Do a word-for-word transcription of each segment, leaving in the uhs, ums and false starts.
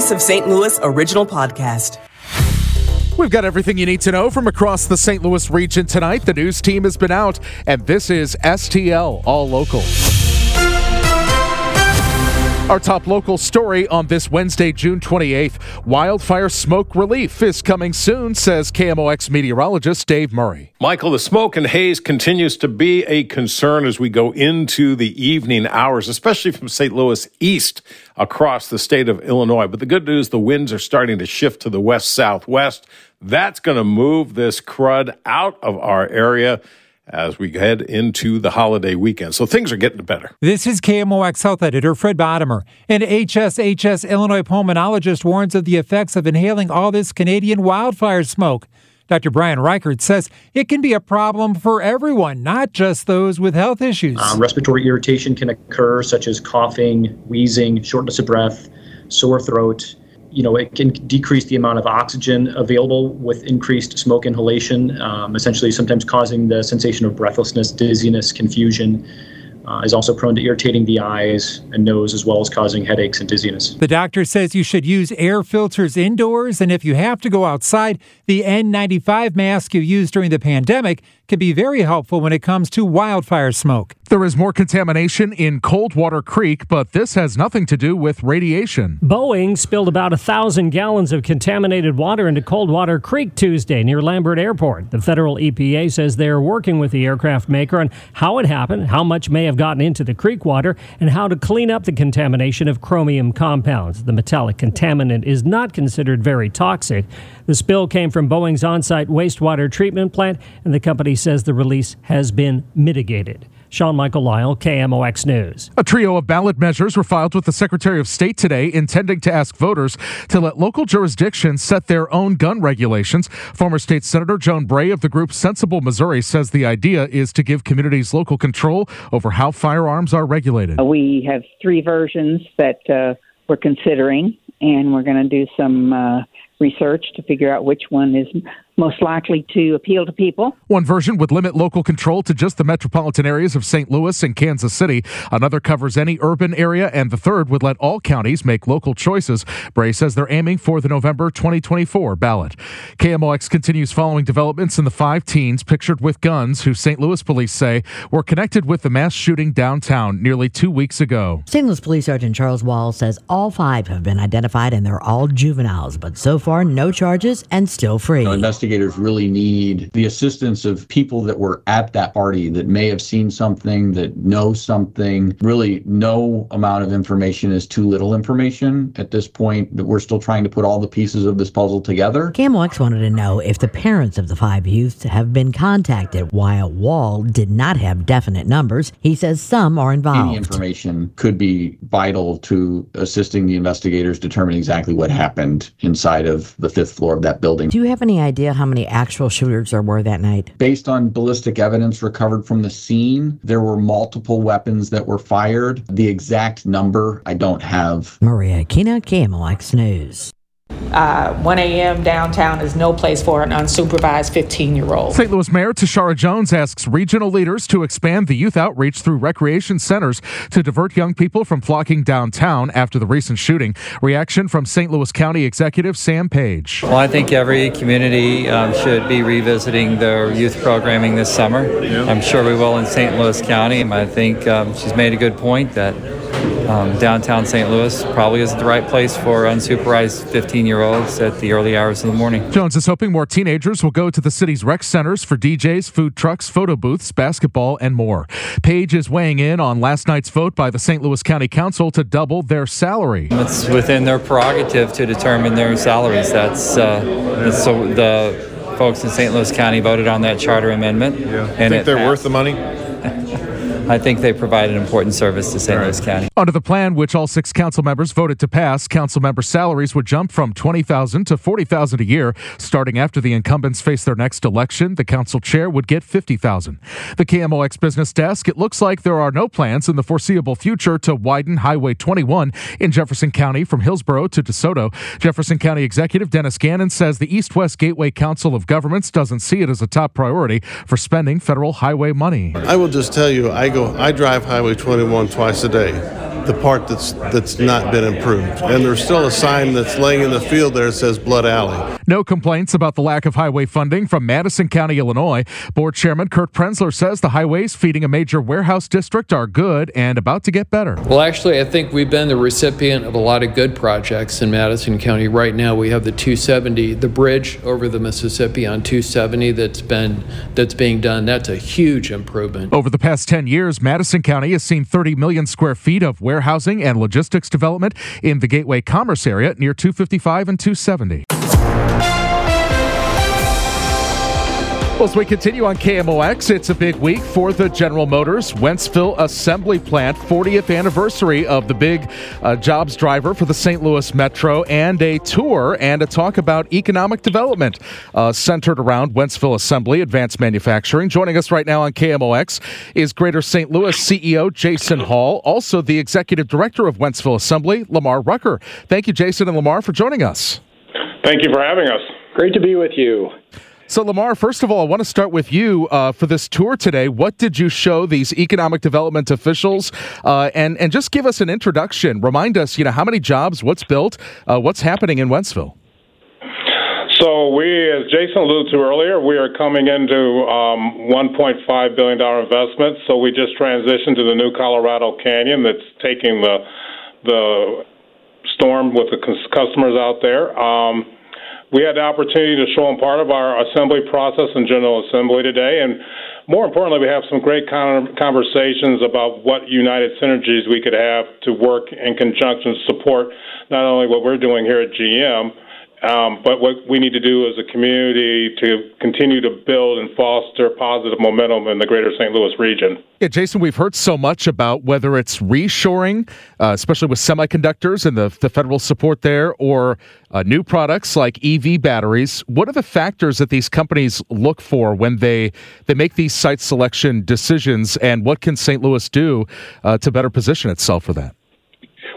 Voice of Saint Louis original podcast. We've got everything you need to know from across the Saint Louis region tonight. The news team has been out, and this is S T L All Local. Our top local story on this Wednesday, June twenty-eighth, wildfire smoke relief is coming soon, says K M O X meteorologist Dave Murray. Michael, the smoke and haze continues to be a concern as we go into the evening hours, especially from Saint Louis east across the state of Illinois. But the good news, the winds are starting to shift to the west-southwest. That's going to move this crud out of our area as we head into the holiday weekend. So things are getting better. This is K M O X Health Editor Fred Bodimer. An H S H S Illinois pulmonologist warns of the effects of inhaling all this Canadian wildfire smoke. Doctor Brian Reichert says it can be a problem for everyone, not just those with health issues. Um, respiratory irritation can occur, such as coughing, wheezing, shortness of breath, sore throat. You know, it can decrease the amount of oxygen available with increased smoke inhalation, um, essentially sometimes causing the sensation of breathlessness, dizziness, confusion. Uh, is also prone to irritating the eyes and nose, as well as causing headaches and dizziness. The doctor says you should use air filters indoors, and if you have to go outside, the N ninety-five mask you used during the pandemic can be very helpful when it comes to wildfire smoke. There is more contamination in Coldwater Creek, but this has nothing to do with radiation. Boeing spilled about one thousand gallons of contaminated water into Coldwater Creek Tuesday near Lambert Airport. The federal E P A says they are working with the aircraft maker on how it happened, how much may have gotten into the creek water, and how to clean up the contamination of chromium compounds. The metallic contaminant is not considered very toxic. The spill came from Boeing's on-site wastewater treatment plant, and the company says the release has been mitigated. Shawn Michael Lyle, K M O X News. A trio of ballot measures were filed with the Secretary of State today, intending to ask voters to let local jurisdictions set their own gun regulations. Former State Senator Joan Bray of the group Sensible Missouri says the idea is to give communities local control over how firearms are regulated. We have three versions that uh, we're considering, and we're going to do some uh, research to figure out which one is most likely to appeal to people. One version would limit local control to just the metropolitan areas of Saint Louis and Kansas City. Another covers any urban area, and the third would let all counties make local choices. Bray says they're aiming for the November twenty twenty-four ballot. K M O X continues following developments in the five teens pictured with guns who Saint Louis police say were connected with the mass shooting downtown nearly two weeks ago. Saint Louis Police Sergeant Charles Wall says all five have been identified and they're all juveniles, but so far no charges and still free. No investigation. Investigators really need the assistance of people that were at that party, that may have seen something, that know something. Really, no amount of information is too little information at this point. We're still trying to put all the pieces of this puzzle together. K M O X wanted to know if the parents of the five youths have been contacted. While Wall did not have definite numbers, he says some are involved. Any information could be vital to assisting the investigators determine exactly what happened inside of the fifth floor of that building. Do you have any idea how many actual shooters there were that night? Based on ballistic evidence recovered from the scene, there were multiple weapons that were fired. The exact number, I don't have. Maria Kina, K M O X News. Uh, one a.m. downtown is no place for an unsupervised fifteen-year-old. Saint Louis Mayor Tishara Jones asks regional leaders to expand the youth outreach through recreation centers to divert young people from flocking downtown after the recent shooting. Reaction from Saint Louis County Executive Sam Page. Well, I think every community um, should be revisiting their youth programming this summer. Yeah. I'm sure we will in Saint Louis County. I think um, she's made a good point that Um, downtown Saint Louis probably isn't the right place for unsupervised fifteen-year-olds at the early hours of the morning. Jones is hoping more teenagers will go to the city's rec centers for D Js, food trucks, photo booths, basketball, and more. Page is weighing in on last night's vote by the Saint Louis County Council to double their salary. It's within their prerogative to determine their salaries. That's, uh, that's so the folks in Saint Louis County voted on that charter amendment. Yeah. And think they're passed. Worth the money? I think they provide an important service to Saint Right. Louis County. Under the plan, which all six council members voted to pass, council member salaries would jump from twenty thousand dollars to forty thousand dollars a year. Starting after the incumbents face their next election, the council chair would get fifty thousand dollars. The K M O X business desk, it looks like there are no plans in the foreseeable future to widen Highway twenty-one in Jefferson County from Hillsborough to DeSoto. Jefferson County Executive Dennis Gannon says the East-West Gateway Council of Governments doesn't see it as a top priority for spending federal highway money. I will just tell you, I go I drive Highway twenty-one twice a day. the part that's that's not been improved. And there's still a sign that's laying in the field there that says Blood Alley. No complaints about the lack of highway funding from Madison County, Illinois. Board Chairman Kurt Prenzler says the highways feeding a major warehouse district are good and about to get better. Well, actually, I think we've been the recipient of a lot of good projects in Madison County. Right now, we have the two seventy, the bridge over the Mississippi on two seventy that's been that's being done. That's a huge improvement. Over the past ten years, Madison County has seen thirty million square feet of warehousing and logistics development in the Gateway Commerce area near two fifty-five and two seventy. Well, as we continue on K M O X, it's a big week for the General Motors Wentzville Assembly Plant, fortieth anniversary of the big uh, jobs driver for the Saint Louis Metro, and a tour and a talk about economic development uh, centered around Wentzville Assembly, advanced manufacturing. Joining us right now on K M O X is Greater Saint Louis C E O Jason Hall, also the Executive Director of Wentzville Assembly, Lamar Rucker. Thank you, Jason and Lamar, for joining us. Thank you for having us. Great to be with you. So, Lamar, first of all, I want to start with you uh, for this tour today. What did you show these economic development officials? Uh, and, and just give us an introduction. Remind us, you know, how many jobs, what's built, uh, what's happening in Wentzville. So we, as Jason alluded to earlier, we are coming into um, one point five billion dollars investment. So we just transitioned to the new Colorado Canyon that's taking the, the storm with the customers out there. Um We had the opportunity to show them part of our assembly process and General Assembly today, and more importantly, we have some great con- conversations about what united synergies we could have to work in conjunction to support not only what we're doing here at G M, um, but what we need to do as a community to continue to build and foster positive momentum in the Greater Saint Louis region. Yeah, Jason, we've heard so much about whether it's reshoring, uh, especially with semiconductors and the, the federal support there, or uh, new products like E V batteries. What are the factors that these companies look for when they, they make these site selection decisions, and what can Saint Louis do uh, to better position itself for that?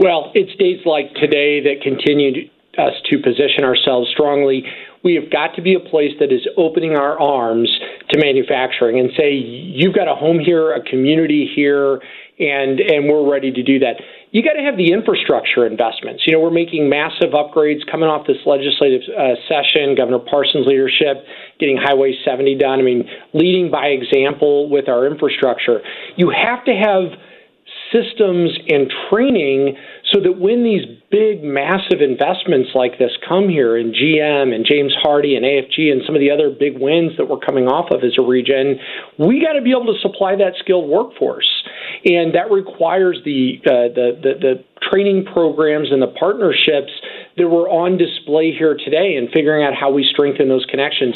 Well, it's days like today that continue us to position ourselves strongly. We have got to be a place that is opening our arms to manufacturing and say, you've got a home here, a community here, and and we're ready to do that. You got to have the infrastructure investments. You know, we're making massive upgrades coming off this legislative uh, session, Governor Parsons' leadership, getting Highway seventy done. I mean, leading by example with our infrastructure. You have to have systems and training so that when these big, massive investments like this come here, in G M and James Hardy and A F G and some of the other big wins that we're coming off of as a region, we got to be able to supply that skilled workforce. And that requires the, uh, the, the, the training programs and the partnerships that were on display here today and figuring out how we strengthen those connections.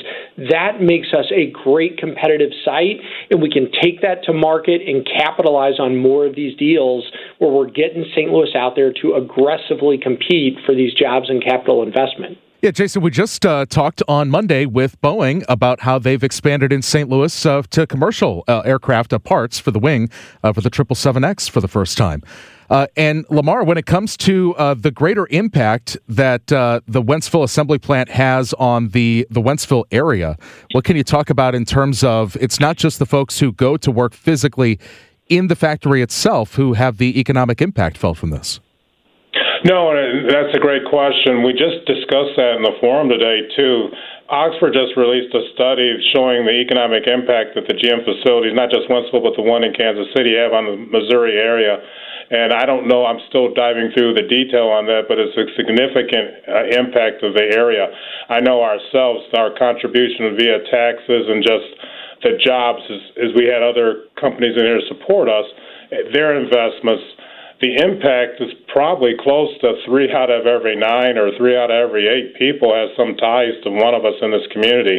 That makes us a great competitive site, and we can take that to market and capitalize on more of these deals where we're getting Saint Louis out there to aggressively compete for these jobs and capital investment. Yeah, Jason, we just uh, talked on Monday with Boeing about how they've expanded in Saint Louis uh, to commercial uh, aircraft uh, parts for the wing uh, for the seven seventy-seven X for the first time. Uh, and Lamar, when it comes to uh, the greater impact that uh, the Wentzville Assembly Plant has on the, the Wentzville area, what can you talk about in terms of it's not just the folks who go to work physically in the factory itself who have the economic impact felt from this? No, that's a great question. We just discussed that in the forum today, too. Oxford just released a study showing the economic impact that the G M facilities, not just Wentzville, but the one in Kansas City, have on the Missouri area. And I don't know, I'm still diving through the detail on that, but it's a significant uh, impact of the area. I know ourselves, our contribution via taxes and just the jobs, is, is we had other companies in here support us, their investments. The impact is probably close to three out of every nine or three out of every eight people has some ties to one of us in this community.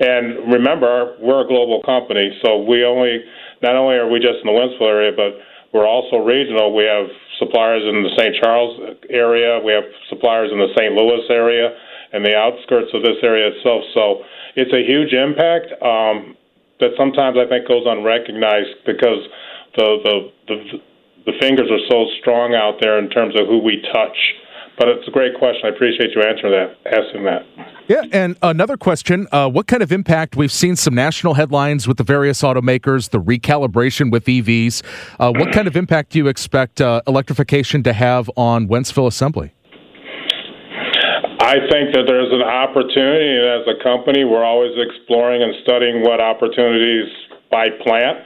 And remember, we're a global company, so we only, not only are we just in the Wentzville area, but we're also regional. We have suppliers in the Saint Charles area, we have suppliers in the Saint Louis area, and the outskirts of this area itself. So it's a huge impact um, that sometimes I think goes unrecognized because the the, the The fingers are so strong out there in terms of who we touch. But it's a great question. I appreciate you answering that, asking that. Yeah, and another question, uh, what kind of impact? We've seen some national headlines with the various automakers, the recalibration with E Vs. Uh, what kind of impact do you expect uh, electrification to have on Wentzville Assembly? I think that there's an opportunity, and as a company, we're always exploring and studying what opportunities by plant.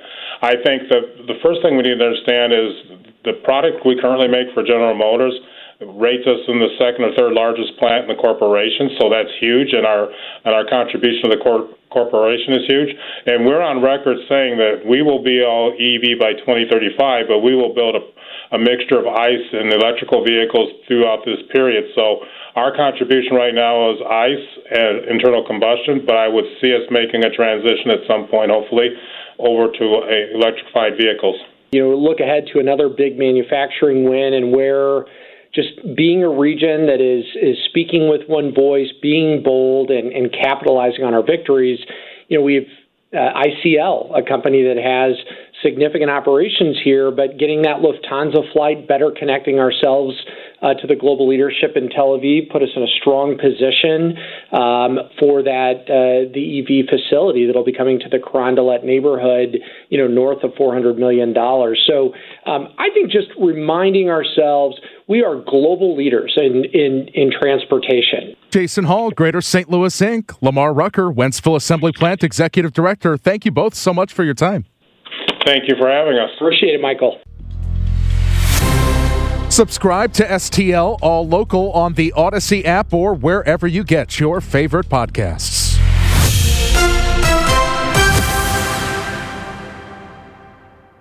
I think that the first thing we need to understand is the product we currently make for General Motors rates us in the second or third largest plant in the corporation, so that's huge, and our and our contribution to the cor- corporation is huge. And we're on record saying that we will be all E V by twenty thirty-five, but we will build a a mixture of ICE and electrical vehicles throughout this period. So our contribution right now is ICE and internal combustion, but I would see us making a transition at some point, hopefully, over to a electrified vehicles. You know, look ahead to another big manufacturing win, and where just being a region that is is speaking with one voice, being bold, and, and capitalizing on our victories. You know, we have uh, I C L, a company that has significant operations here, but getting that Lufthansa flight, better connecting ourselves uh, to the global leadership in Tel Aviv, put us in a strong position um, for that uh, the E V facility that'll be coming to the Carondelet neighborhood, you know, north of four hundred million dollars. So um, I think just reminding ourselves we are global leaders in, in, in transportation. Jason Hall, Greater Saint Louis, Incorporated, Lamar Rucker, Wentzville Assembly Plant Executive Director. Thank you both so much for your time. Thank you for having us. Appreciate it, Michael. Subscribe to S T L All Local on the Odyssey app or wherever you get your favorite podcasts.